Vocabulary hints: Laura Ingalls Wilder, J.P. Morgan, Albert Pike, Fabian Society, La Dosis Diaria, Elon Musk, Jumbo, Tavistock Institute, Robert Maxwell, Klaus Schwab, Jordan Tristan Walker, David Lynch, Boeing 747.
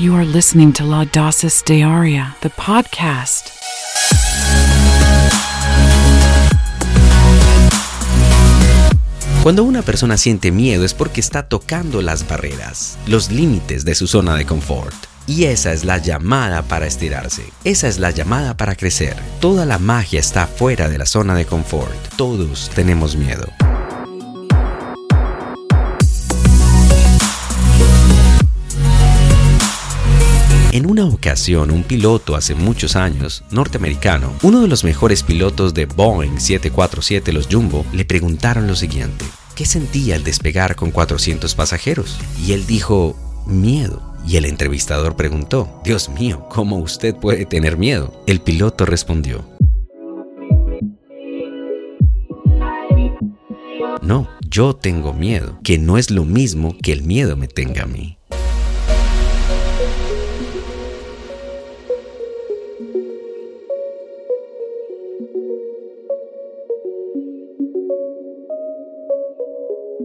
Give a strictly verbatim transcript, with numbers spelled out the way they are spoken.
You are listening to La Dosis Diaria, the podcast. Cuando una persona siente miedo es porque está tocando las barreras, los límites de su zona de confort. Y esa es la llamada para estirarse. Esa es la llamada para crecer. Toda la magia está fuera de la zona de confort. Todos tenemos miedo. En una ocasión, un piloto hace muchos años, norteamericano, uno de los mejores pilotos de Boeing siete cuatro siete, los Jumbo, le preguntaron lo siguiente: ¿qué sentía al despegar con cuatrocientos pasajeros? Y él dijo, miedo. Y el entrevistador preguntó, Dios mío, ¿cómo usted puede tener miedo? El piloto respondió, no, yo tengo miedo, que no es lo mismo que el miedo me tenga a mí.